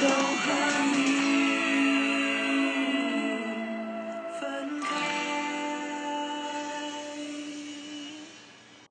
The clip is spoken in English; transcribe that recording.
就和你。